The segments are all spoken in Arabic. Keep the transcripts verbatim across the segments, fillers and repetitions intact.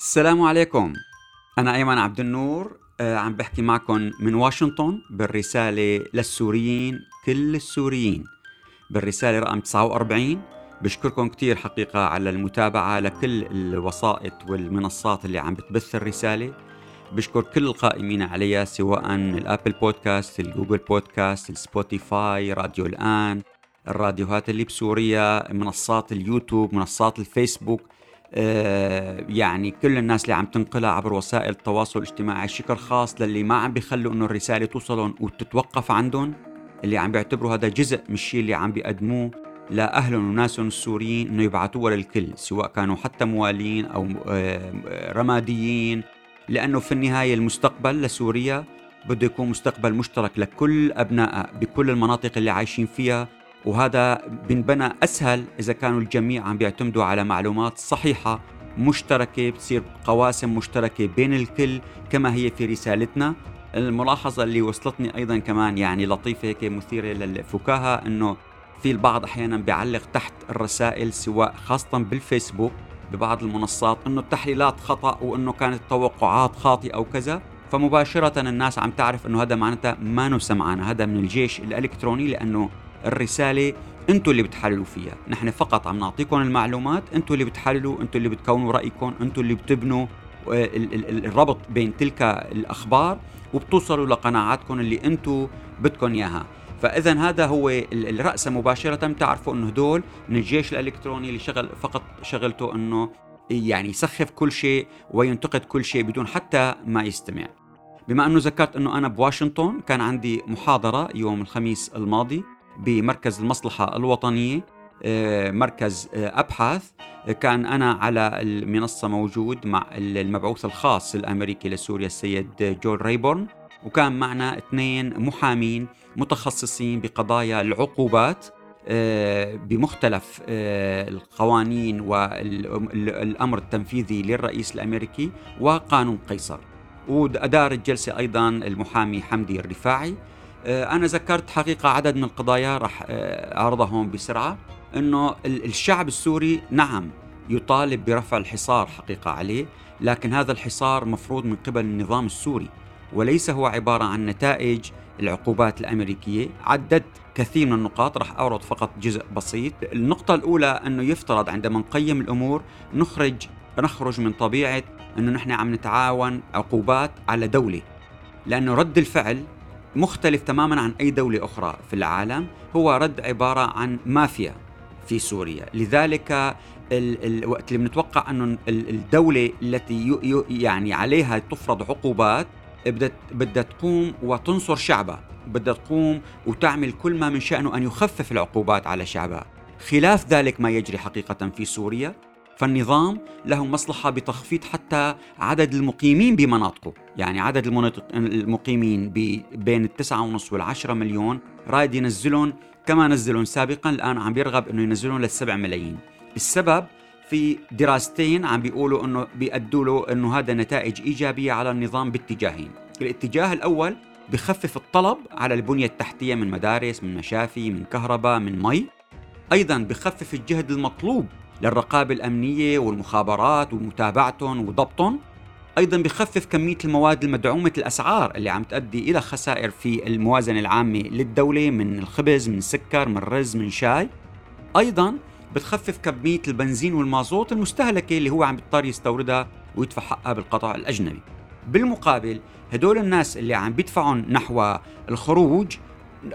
السلام عليكم، أنا أيمن عبد النور عم بحكي معكم من واشنطن بالرسالة للسوريين، كل السوريين، بالرسالة رقم تسعة وأربعين. بشكركم كتير حقيقة على المتابعة لكل الوسائط والمنصات اللي عم بتبث الرسالة. بشكر كل القائمين عليها، سواء الأبل بودكاست، الجوجل بودكاست، السبوتيفاي، راديو الآن، الراديوهات اللي بسوريا، منصات اليوتيوب، منصات الفيسبوك، آه يعني كل الناس اللي عم تنقلها عبر وسائل التواصل الاجتماعي. شكر خاص للي ما عم بيخلوا انه الرسالة توصلهم وتتوقف عندهم، اللي عم بيعتبروا هذا جزء من الشيء اللي عم بيقدموه لأهلهم وناسهم السوريين، انه يبعتوها للكل، سواء كانوا حتى موالين او آه رماديين، لأنه في النهاية المستقبل لسوريا بده يكون مستقبل مشترك لكل أبنائها بكل المناطق اللي عايشين فيها، وهذا بنبنى أسهل إذا كانوا الجميع عم بيعتمدوا على معلومات صحيحة مشتركة، بتصير قواسم مشتركة بين الكل كما هي في رسالتنا. الملاحظة اللي وصلتني أيضا كمان يعني لطيفة هيك مثيرة للفكاهة، أنه في البعض أحيانا بيعلق تحت الرسائل، سواء خاصة بالفيسبوك ببعض المنصات، أنه التحليلات خطأ وأنه كانت توقعات خاطئة أو كذا، فمباشرة الناس عم تعرف أنه هذا معناتها ما نسمع عنه، هذا من الجيش الإلكتروني، لأنه الرسالة أنتوا اللي بتحللوا فيها، نحن فقط عم نعطيكم المعلومات، أنتوا اللي بتحللوا، أنتوا اللي بتكونوا رأيكم، أنتوا اللي بتبنوا الربط بين تلك الأخبار وبتوصلوا لقناعاتكم اللي أنتوا بدكم إياها. فإذا هذا هو الرأسة مباشرة، بتعرفوا أنه هدول من الجيش الإلكتروني اللي شغل فقط شغلته أنه يعني يسخف كل شيء وينتقد كل شيء بدون حتى ما يستمع. بما أنه ذكرت أنه أنا بواشنطن، كان عندي محاضرة يوم الخميس الماضي بمركز المصلحة الوطنية، مركز أبحاث، كان أنا على المنصة موجود مع المبعوث الخاص الأمريكي لسوريا السيد جول ريبورن، وكان معنا اثنين محامين متخصصين بقضايا العقوبات بمختلف القوانين والأمر التنفيذي للرئيس الأمريكي وقانون قيصر، وأدار الجلسة أيضا المحامي حمدي الرفاعي. أنا ذكرت حقيقة عدد من القضايا، رح أعرضهم بسرعة. أنه الشعب السوري نعم يطالب برفع الحصار حقيقة عليه، لكن هذا الحصار مفروض من قبل النظام السوري، وليس هو عبارة عن نتائج العقوبات الأمريكية. عددت كثير من النقاط، رح أعرض فقط جزء بسيط. النقطة الأولى أنه يفترض عندما نقيم الأمور نخرج نخرج من طبيعة أنه نحن عم نتعاون عقوبات على دولة، لأنه رد الفعل مختلف تماماً عن أي دولة أخرى في العالم، هو رد عبارة عن مافيا في سوريا. لذلك الوقت اللي بنتوقع أن الدولة التي يعني عليها تفرض عقوبات بدها تقوم وتنصر شعبها، بدها تقوم وتعمل كل ما من شأنه أن يخفف العقوبات على شعبها، خلاف ذلك ما يجري حقيقة في سوريا. فالنظام له مصلحة بتخفيض حتى عدد المقيمين بمناطقه، يعني عدد المقيمين بين التسعة ونص والعشرة مليون رايد ينزلون كما نزلون سابقا، الآن عم بيرغب أنه ينزلون للسبع ملايين. السبب في دراستين عم بيقولوا أنه بيأدوا له أنه هذا نتائج إيجابية على النظام باتجاهين. الاتجاه الأول بخفف الطلب على البنية التحتية من مدارس، من مشافي، من كهرباء، من مي، أيضا بخفف الجهد المطلوب للرقابة الأمنية والمخابرات ومتابعتهم وضبطهم، أيضاً بخفف كمية المواد المدعومة الأسعار اللي عم تؤدي إلى خسائر في الموازنة العامة للدولة، من الخبز، من السكر، من الرز، من شاي. أيضاً بتخفف كمية البنزين والمازوت المستهلكة اللي هو عم بيضطر يستوردها ويدفع حقها بالقطاع الأجنبي. بالمقابل هدول الناس اللي عم بيدفعون نحو الخروج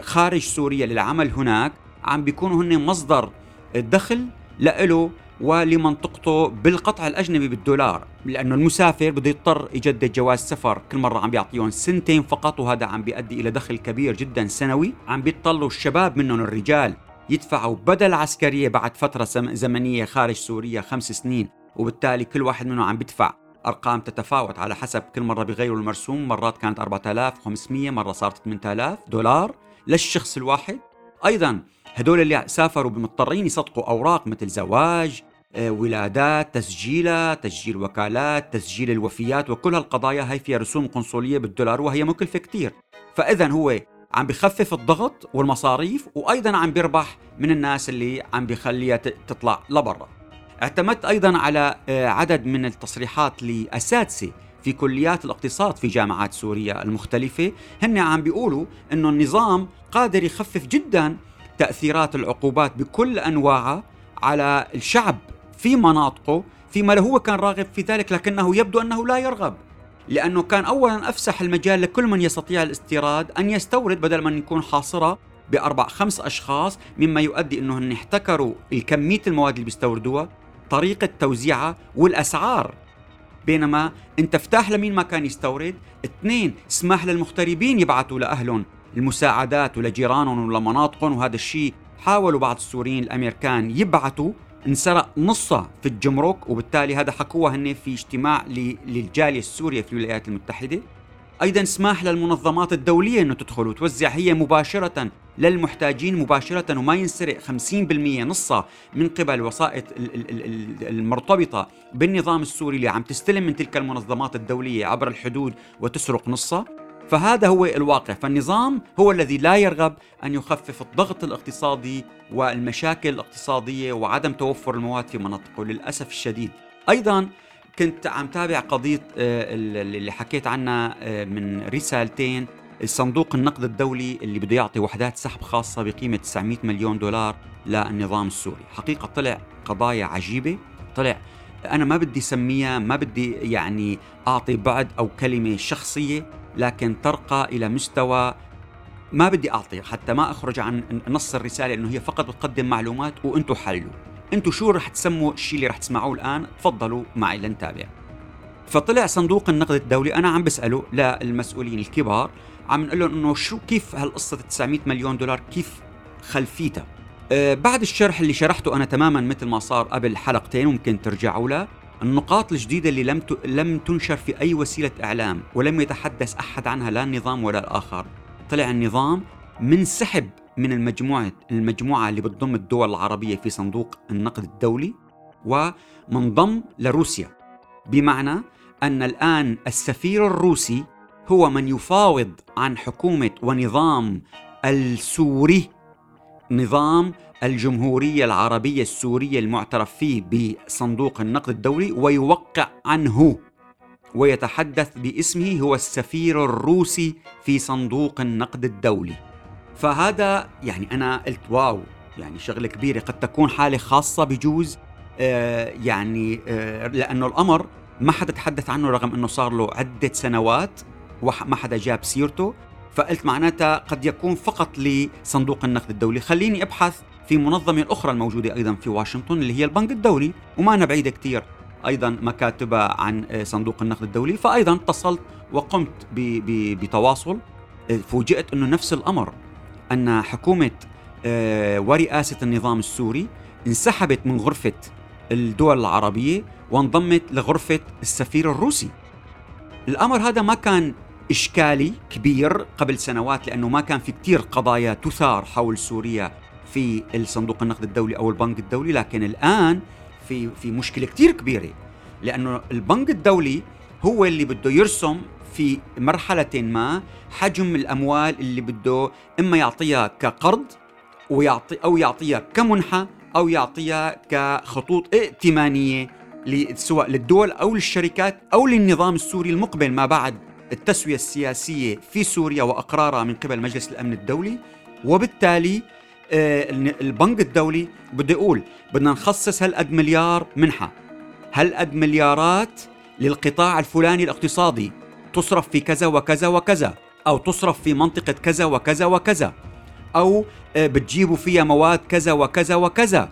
خارج سوريا للعمل هناك عم بيكونوا هن مصدر الدخل لإله ولمنطقته بالقطع الأجنبي بالدولار، لأنه المسافر بده يضطر يجدد جواز سفر كل مرة، عم بيعطيهم سنتين فقط، وهذا عم بيؤدي إلى دخل كبير جدا سنوي. عم بيضطروا الشباب منهم الرجال يدفعوا بدل عسكرية بعد فترة زمنية خارج سوريا خمس سنين، وبالتالي كل واحد منهم عم بيدفع أرقام تتفاوت على حسب، كل مرة بيغيروا المرسوم، مرات كانت أربعة آلاف وخمسمية، مرة صارت ثمانية آلاف دولار للشخص الواحد. أيضاً هدول اللي سافروا بمضطرين يصدقوا أوراق مثل زواج، ولادات، تسجيلات، تسجيل وكالات، تسجيل الوفيات، وكل هالقضايا هاي فيها رسوم قنصلية بالدولار وهي مكلفة كتير. فإذن هو عم بخفف الضغط والمصاريف، وأيضاً عم بيربح من الناس اللي عم بيخليها تطلع لبرا. اعتمدت أيضا على عدد من التصريحات لأساتذة في كليات الاقتصاد في جامعات سوريا المختلفة، هن عم بيقولوا إنه النظام قادر يخفف جدا تأثيرات العقوبات بكل أنواعها على الشعب في مناطقه، فيما هو كان راغب في ذلك لكنه يبدو أنه لا يرغب، لأنه كان أولا أفسح المجال لكل من يستطيع الاستيراد أن يستورد بدل من يكون حاصرة بأربع خمس أشخاص، مما يؤدي أنه هن احتكروا الكمية المواد اللي بيستوردوها، طريقة توزيعها والأسعار. بينما انت افتح لمين ما كان يستورد. اثنين، اسمح للمغتربين يبعثوا لأهلهم المساعدات ولجيرانهم ولمناطقهم، وهذا الشيء حاولوا بعض السوريين الأمريكان يبعثوا، انسرق نصها في الجمرك، وبالتالي هذا حكوها هن في اجتماع للجالية السورية في الولايات المتحدة. أيضا اسمح للمنظمات الدولية أنه تدخل وتوزع هي مباشرة للمحتاجين مباشرة، وما ينسرق خمسين بالمئة نصها من قبل الوسائط المرتبطة بالنظام السوري اللي عم تستلم من تلك المنظمات الدولية عبر الحدود وتسرق نصها. فهذا هو الواقع، فالنظام هو الذي لا يرغب أن يخفف الضغط الاقتصادي والمشاكل الاقتصادية وعدم توفر المواد في مناطقه للأسف الشديد. أيضاً كنت عم تابع قضية اللي حكيت عنها من رسالتين، الصندوق النقد الدولي اللي بده يعطي وحدات سحب خاصة بقيمة تسعمئة مليون دولار للنظام السوري. حقيقة طلع قضايا عجيبة، طلع أنا ما بدي سميها، ما بدي يعني أعطي بعد أو كلمة شخصية، لكن ترقى إلى مستوى ما بدي أعطي حتى ما أخرج عن نص الرسالة، إنه هي فقط بتقدم معلومات وأنتوا حلوا، أنتوا شو رح تسموا الشيء اللي رح تسمعوه الآن، تفضلوا معي لنتابع. فطلع صندوق النقد الدولي، أنا عم بسأله للمسؤولين الكبار، عم نقول لهم إنه شو كيف هالقصة تسعمئة مليون دولار، كيف خلفيتها. أه بعد الشرح اللي شرحته أنا تماماً مثل ما صار قبل حلقتين وممكن ترجعوا له، النقاط الجديدة اللي لم لم تنشر في أي وسيلة إعلام ولم يتحدث أحد عنها، لا النظام ولا الآخر، طلع النظام منسحب من المجموعة المجموعة اللي بتضم الدول العربية في صندوق النقد الدولي ومنضم لروسيا، بمعنى أن الآن السفير الروسي هو من يفاوض عن حكومة ونظام السوري، نظام الجمهورية العربية السورية المعترف فيه بصندوق النقد الدولي، ويوقع عنه ويتحدث باسمه، هو السفير الروسي في صندوق النقد الدولي. فهذا يعني أنا قلت واو، يعني شغلة كبيرة، قد تكون حالة خاصة بجوز، آه يعني آه لأنه الأمر ما حدا تحدث عنه رغم أنه صار له عدة سنوات وما حدا جاب سيرته. فقلت معناتها قد يكون فقط لصندوق النقد الدولي، خليني أبحث في منظمة أخرى الموجودة أيضا في واشنطن اللي هي البنك الدولي، وما أنا بعيدة كتير أيضا مكاتبة عن صندوق النقد الدولي. فأيضا اتصلت وقمت بتواصل، فوجئت أنه نفس الأمر، أن حكومة ورئاسة النظام السوري انسحبت من غرفة الدول العربية وانضمت لغرفة السفير الروسي. الأمر هذا ما كان إشكالي كبير قبل سنوات، لأنه ما كان في كتير قضايا تثار حول سوريا في الصندوق النقد الدولي أو البنك الدولي، لكن الآن في في مشكلة كتير كبيرة، لأنه البنك الدولي هو اللي بده يرسم في مرحلة ما حجم الأموال اللي بده إما يعطيها كقرض ويعطي أو يعطيها كمنحة أو يعطيها كخطوط ائتمانية سواء للدول أو للشركات أو للنظام السوري المقبل ما بعد التسوية السياسية في سوريا وأقرارها من قبل مجلس الأمن الدولي. وبالتالي البنك الدولي بده يقول بدنا نخصص هالقد مليار منحة، هالقد مليارات للقطاع الفلاني الاقتصادي تصرف في كذا وكذا وكذا، أو تصرف في منطقة كذا وكذا وكذا، أو بتجيبوا فيها مواد كذا وكذا وكذا.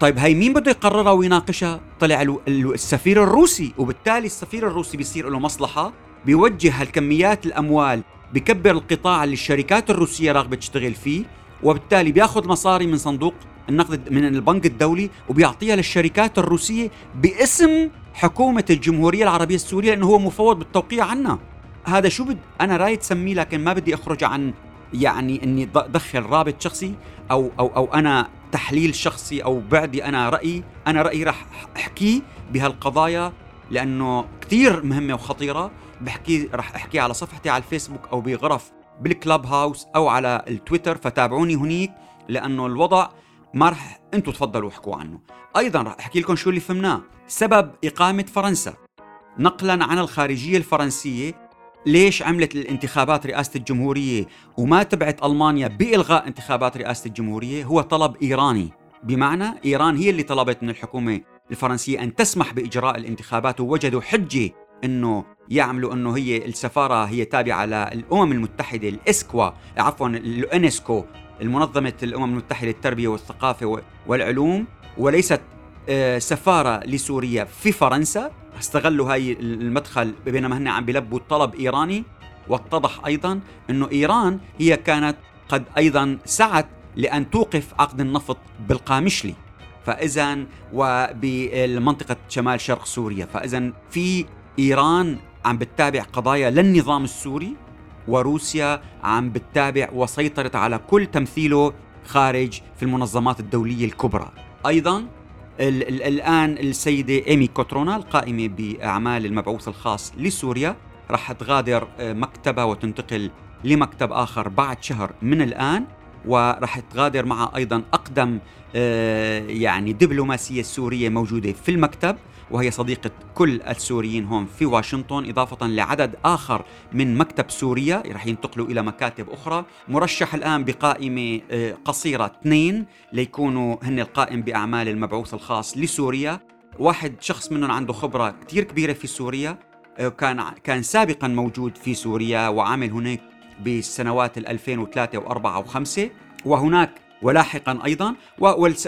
طيب هاي مين بده يقررها ويناقشها؟ طلع السفير الروسي، وبالتالي السفير الروسي بيصير له مصلحة، بيوجه هالكميات الأموال، بكبر القطاع اللي الشركات الروسية راغبة تشتغل فيه، وبالتالي بياخد مصاري من صندوق النقد من البنك الدولي وبيعطيها للشركات الروسية باسم حكومة الجمهورية العربية السورية، لأنه هو مفوض بالتوقيع عنها. هذا شو بد أنا رايت سميه، لكن ما بدي أخرج عن يعني إني دخل رابط شخصي أو أو أو أنا تحليل شخصي أو بعدي أنا رأيي أنا رأيي راح أحكي بهالقضايا لأنه كتير مهمة وخطيرة، بحكي رح أحكي على صفحتي على الفيسبوك أو بغرف بالكلاب هاوس أو على التويتر، فتابعوني هنيك لأنه الوضع ما رح انتوا تفضلوا حكوا عنه. ايضا رح احكي لكم شو اللي فهمناه سبب اقامة فرنسا نقلا عن الخارجية الفرنسية، ليش عملت الانتخابات رئاسة الجمهورية وما تبعت ألمانيا بإلغاء انتخابات رئاسة الجمهورية. هو طلب إيراني، بمعنى إيران هي اللي طلبت من الحكومة الفرنسية أن تسمح بإجراء الانتخابات، ووجدوا حجة أنه يعملوا أنه هي السفارة هي تابعة للأمم المتحدة الإسكوا عفوا اليونسكو المنظمة الأمم المتحدة للتربية والثقافة والعلوم وليست سفارة لسوريا في فرنسا. استغلوا هاي المدخل بينما هن عم بيلبوا الطلب إيراني. واتضح أيضاً أنه إيران هي كانت قد أيضاً سعت لأن توقف عقد النفط بالقامشلي فإذن وبالمنطقة شمال شرق سوريا، فإذن في إيران عم بتتابع قضايا للنظام السوري وروسيا عم بتتابع وسيطرت على كل تمثيله خارج في المنظمات الدولية الكبرى. أيضاً الآن السيدة إيمي كوترونا القائمة بأعمال المبعوث الخاص لسوريا راح تغادر مكتبها وتنتقل لمكتب آخر بعد شهر من الآن، وراح تغادر معها أيضا أقدم يعني دبلوماسية سورية موجودة في المكتب وهي صديقة كل السوريين هون في واشنطن، إضافة لعدد آخر من مكتب سوريا راح ينتقلوا إلى مكاتب أخرى. مرشح الآن بقائمة قصيرة اثنين ليكونوا هن القائم بأعمال المبعوث الخاص لسوريا، واحد شخص منهم عنده خبرة كتير كبيرة في سوريا، كان كان سابقا موجود في سوريا وعامل هناك بالسنوات ألفين وثلاثة وأربعة وخمسة وهناك ولاحقا أيضا،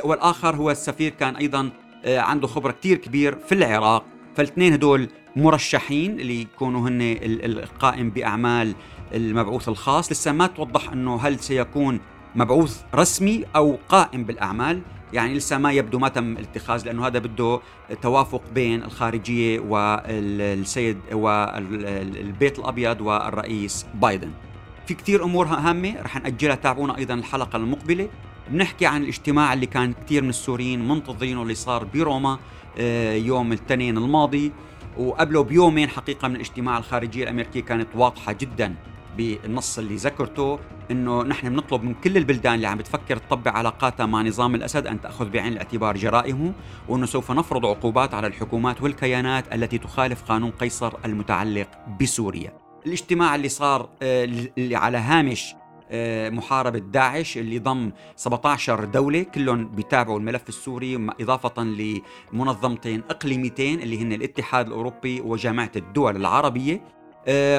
والآخر هو السفير كان أيضا عنده خبرة كتير كبير في العراق. فالاثنين هدول مرشحين اللي يكونوا هن القائم بأعمال المبعوث الخاص. لسه ما توضح أنه هل سيكون مبعوث رسمي أو قائم بالأعمال، يعني لسه ما يبدو ما تم الاتخاذ لأنه هذا بده توافق بين الخارجية والسيد والبيت الأبيض والرئيس بايدن. في كتير أمور هامة رح نأجلها، تابعونا أيضا الحلقة المقبلة بنحكي عن الاجتماع اللي كان كتير من السوريين منتظرينه اللي صار بروما يوم الاثنين الماضي وقبله بيومين. حقيقة من الاجتماع الخارجية الأمريكية كانت واضحة جدا بالنص اللي ذكرته أنه نحن بنطلب من كل البلدان اللي عم بتفكر تطبع علاقاتها مع نظام الأسد أن تأخذ بعين الاعتبار جرائمه، وأنه سوف نفرض عقوبات على الحكومات والكيانات التي تخالف قانون قيصر المتعلق بسوريا. الاجتماع اللي صار اللي على هامش محاربة داعش اللي ضم سبعة عشر دولة كلهم بيتابعوا الملف السوري، إضافة لمنظمتين إقليميتين اللي هن الاتحاد الأوروبي وجامعة الدول العربية،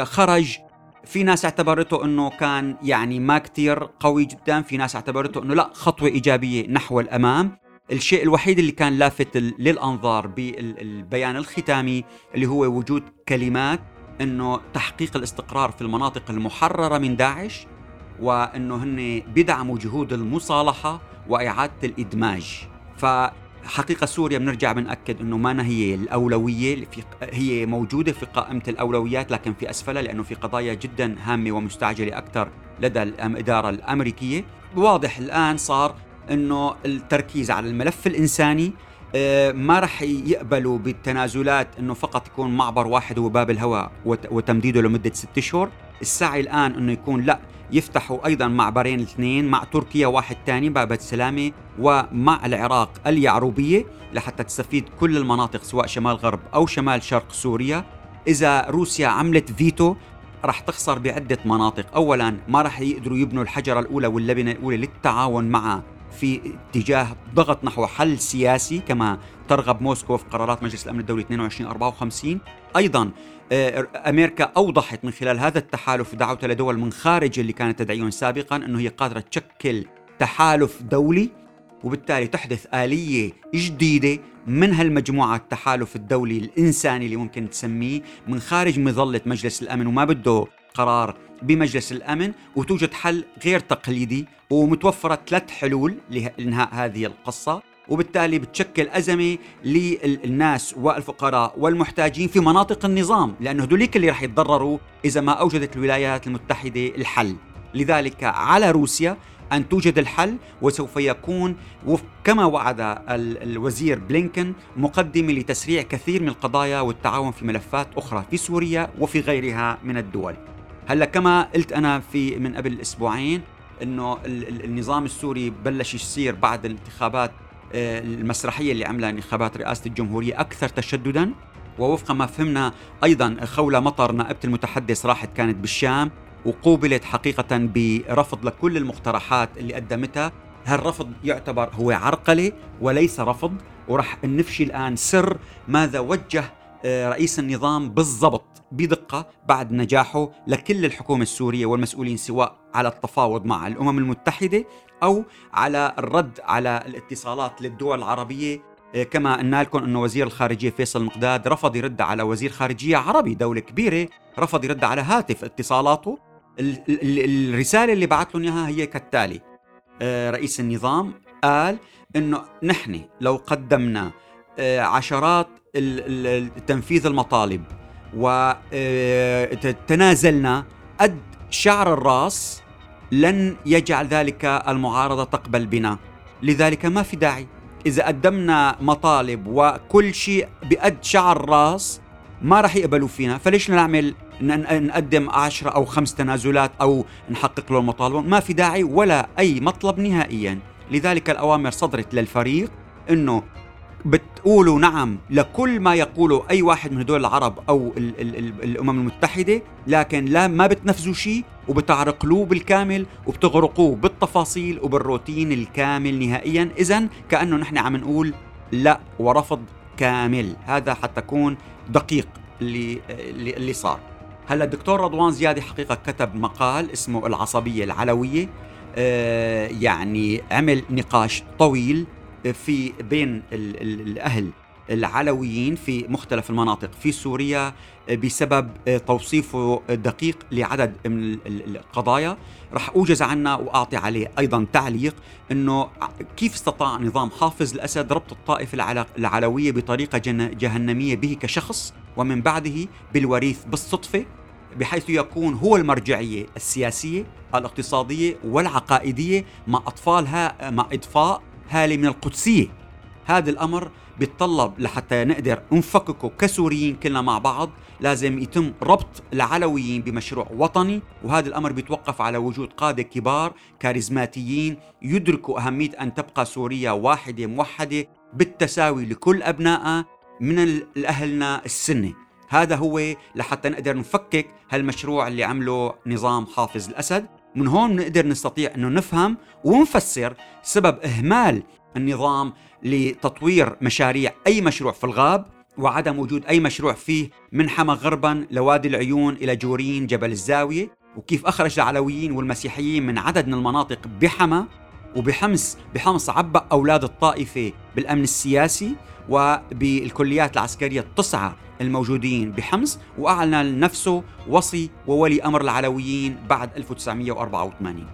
خرج في ناس اعتبرته أنه كان يعني ما كتير قوي جدا، في ناس اعتبرته أنه لا خطوة إيجابية نحو الأمام. الشيء الوحيد اللي كان لافت للأنظار بالبيان الختامي اللي هو وجود كلمات أنه تحقيق الاستقرار في المناطق المحررة من داعش، وأنه هن بيدعموا جهود المصالحة وإعادة الإدماج. فحقيقة سوريا بنرجع بنأكد أنه ما هي الأولوية، هي موجودة في قائمة الأولويات لكن في أسفلها لأنه في قضايا جدا هامة ومستعجلة أكثر لدى الإدارة الأمريكية. واضح الآن صار أنه التركيز على الملف الإنساني، ما رح يقبلوا بالتنازلات أنه فقط يكون معبر واحد وباب الهواء وتمديده لمدة ست شهور. السعي الآن أنه يكون لا يفتحوا أيضاً معبرين الاثنين مع تركيا واحد تاني باب السلامة ومع العراق اليعروبية لحتى تستفيد كل المناطق سواء شمال غرب أو شمال شرق سوريا. إذا روسيا عملت فيتو رح تخسر بعدة مناطق، أولاً ما رح يقدروا يبنوا الحجرة الأولى واللبنة الأولى للتعاون معها في اتجاه ضغط نحو حل سياسي كما ترغب موسكو في قرارات مجلس الأمن الدولي اثنين وعشرين أربعة وخمسين. أيضاً أمريكا أوضحت من خلال هذا التحالف دعوتها لدول من خارج اللي كانت تدعيهم سابقاً أنه هي قادرة تشكل تحالف دولي، وبالتالي تحدث آلية جديدة من هالمجموعة التحالف الدولي الإنساني اللي ممكن تسميه من خارج مظلة مجلس الأمن، وما بده قرار بمجلس الأمن، وتوجد حل غير تقليدي ومتوفرة ثلاث حلول لإنهاء هذه القصة، وبالتالي بتشكل أزمة للناس والفقراء والمحتاجين في مناطق النظام لأنه هدوليك اللي رح يتضرروا إذا ما أوجدت الولايات المتحدة الحل. لذلك على روسيا أن توجد الحل، وسوف يكون كما وعد الوزير بلينكن مقدمة لتسريع كثير من القضايا والتعاون في ملفات أخرى في سوريا وفي غيرها من الدول. هلا كما قلت أنا في من قبل أسبوعين انه النظام السوري بلش يصير بعد الانتخابات المسرحيه اللي عملها انتخابات رئاسه الجمهوريه اكثر تشددا، ووفق ما فهمنا ايضا خولة مطر نائبه المتحدث راحت كانت بالشام وقوبلت حقيقه برفض لكل المقترحات اللي قدمتها. هالرفض يعتبر هو عرقله وليس رفض، ورح نفشي الان سر ماذا وجه رئيس النظام بالضبط بدقة بعد نجاحه لكل الحكومة السورية والمسؤولين، سواء على التفاوض مع الأمم المتحدة أو على الرد على الاتصالات للدول العربية. كما قلنا لكم أنه وزير الخارجية فيصل مقداد رفض يرد على وزير خارجية عربي دولة كبيرة، رفض يرد على هاتف اتصالاته. الرسالة اللي بعت لهم إياها هي كالتالي: رئيس النظام قال أنه نحن لو قدمنا عشرات تنفيذ المطالب وتنازلنا قد شعر الراس لن يجعل ذلك المعارضة تقبل بنا، لذلك ما في داعي. إذا قدمنا مطالب وكل شيء بقد شعر الراس ما رح يقبلوا فينا، فليش نعمل نقدم عشرة أو خمس تنازلات أو نحقق له المطالبة؟ ما في داعي ولا أي مطلب نهائيا. لذلك الأوامر صدرت للفريق أنه بتقولوا نعم لكل ما يقوله أي واحد من هدول العرب أو ال ال ال الأمم المتحدة، لكن لا ما بتنفذوا شيء، وبتعرقلوه بالكامل وبتغرقوه بالتفاصيل وبالروتين الكامل نهائيا. إذن كأنه نحن عم نقول لا ورفض كامل. هذا حتى يكون دقيق اللي, اللي صار. هلأ الدكتور رضوان زيادة حقيقة كتب مقال اسمه العصبية العلوية، آه يعني عمل نقاش طويل في بين الأهل العلويين في مختلف المناطق في سوريا بسبب توصيفه دقيق لعدد من القضايا. رح أوجز عنا وأعطي عليه أيضا تعليق أنه كيف استطاع نظام حافظ الأسد ربط الطائفة العلوية بطريقة جهنمية به كشخص ومن بعده بالوريث بالصدفة، بحيث يكون هو المرجعية السياسية الاقتصادية والعقائدية مع أطفالها، مع إضفاء هالي من القدسية. هذا الأمر بيتطلب لحتى نقدر نفككه كسوريين كلنا مع بعض لازم يتم ربط العلويين بمشروع وطني، وهذا الأمر بيتوقف على وجود قادة كبار كاريزماتيين يدركوا أهمية أن تبقى سوريا واحدة موحدة بالتساوي لكل أبنائها من الأهلنا السنة. هذا هو لحتى نقدر نفكك هالمشروع اللي عمله نظام حافظ الأسد. من هون نقدر نستطيع أنه نفهم ونفسر سبب إهمال النظام لتطوير مشاريع أي مشروع في الغاب وعدم وجود أي مشروع فيه من حما غربا لوادي العيون إلى جورين جبل الزاوية، وكيف أخرج العلويين والمسيحيين من عدد من المناطق بحما وبحمص. بحمص عبأ أولاد الطائفة بالأمن السياسي وبالكليات العسكرية التسعة الموجودين بحمص، وأعلن نفسه وصي وولي أمر العلويين بعد ألف وتسعمية وأربعة وثمانين.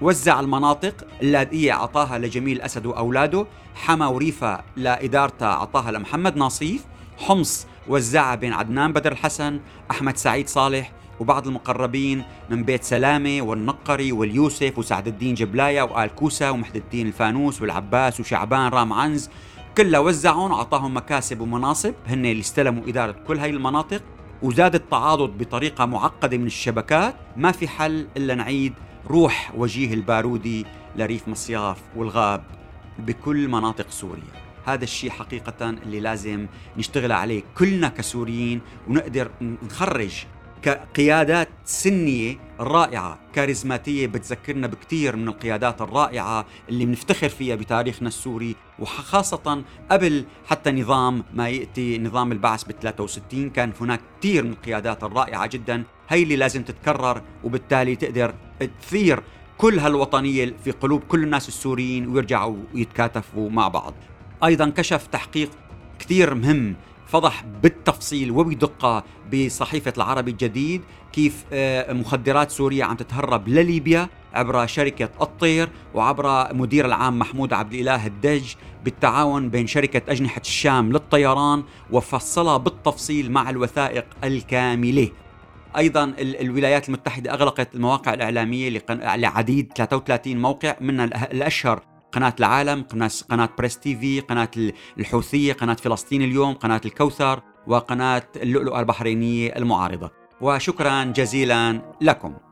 وزع المناطق، اللاذقية عطاها لجميل أسد وأولاده، حما وريفة لإدارتها عطاها لمحمد ناصيف، حمص وزعها بين عدنان بدر الحسن، أحمد سعيد صالح وبعض المقربين من بيت سلامة والنقري واليوسف وسعد الدين جبلايا وآل كوسة ومحد الدين الفانوس والعباس وشعبان رام عنز، كلها وزعهم وعطاهم مكاسب ومناصب، هن اللي استلموا إدارة كل هاي المناطق. وزاد التعاضد بطريقة معقدة من الشبكات. ما في حل إلا نعيد روح وجيه البارودي لريف مصياف والغاب بكل مناطق سوريا. هذا الشيء حقيقة اللي لازم نشتغل عليه كلنا كسوريين، ونقدر نخرج كقيادات سنية رائعة كاريزماتية بتذكرنا بكتير من القيادات الرائعة اللي منفتخر فيها بتاريخنا السوري، وخاصة قبل حتى نظام ما يأتي نظام البعث بثلاثة وستين كان هناك كتير من القيادات الرائعة جدا. هاي اللي لازم تتكرر، وبالتالي تقدر تثير كل هالوطنية في قلوب كل الناس السوريين ويرجعوا يتكاتفوا مع بعض. أيضا كشف تحقيق كتير مهم فضح بالتفصيل وبدقة بصحيفة العربي الجديد كيف مخدرات سوريا عم تتهرب لليبيا عبر شركة الطير وعبر مدير العام محمود عبد الإله الدج بالتعاون بين شركة أجنحة الشام للطيران، وفصلها بالتفصيل مع الوثائق الكاملة. أيضا الولايات المتحدة أغلقت المواقع الإعلامية لعديد ثلاثة وثلاثين موقع، من الأشهر قناة العالم، قناة, قناة بريس تي في، قناة الحوثية، قناة فلسطين اليوم، قناة الكوثر، وقناة اللؤلؤة البحرينية المعارضة. وشكرا جزيلا لكم.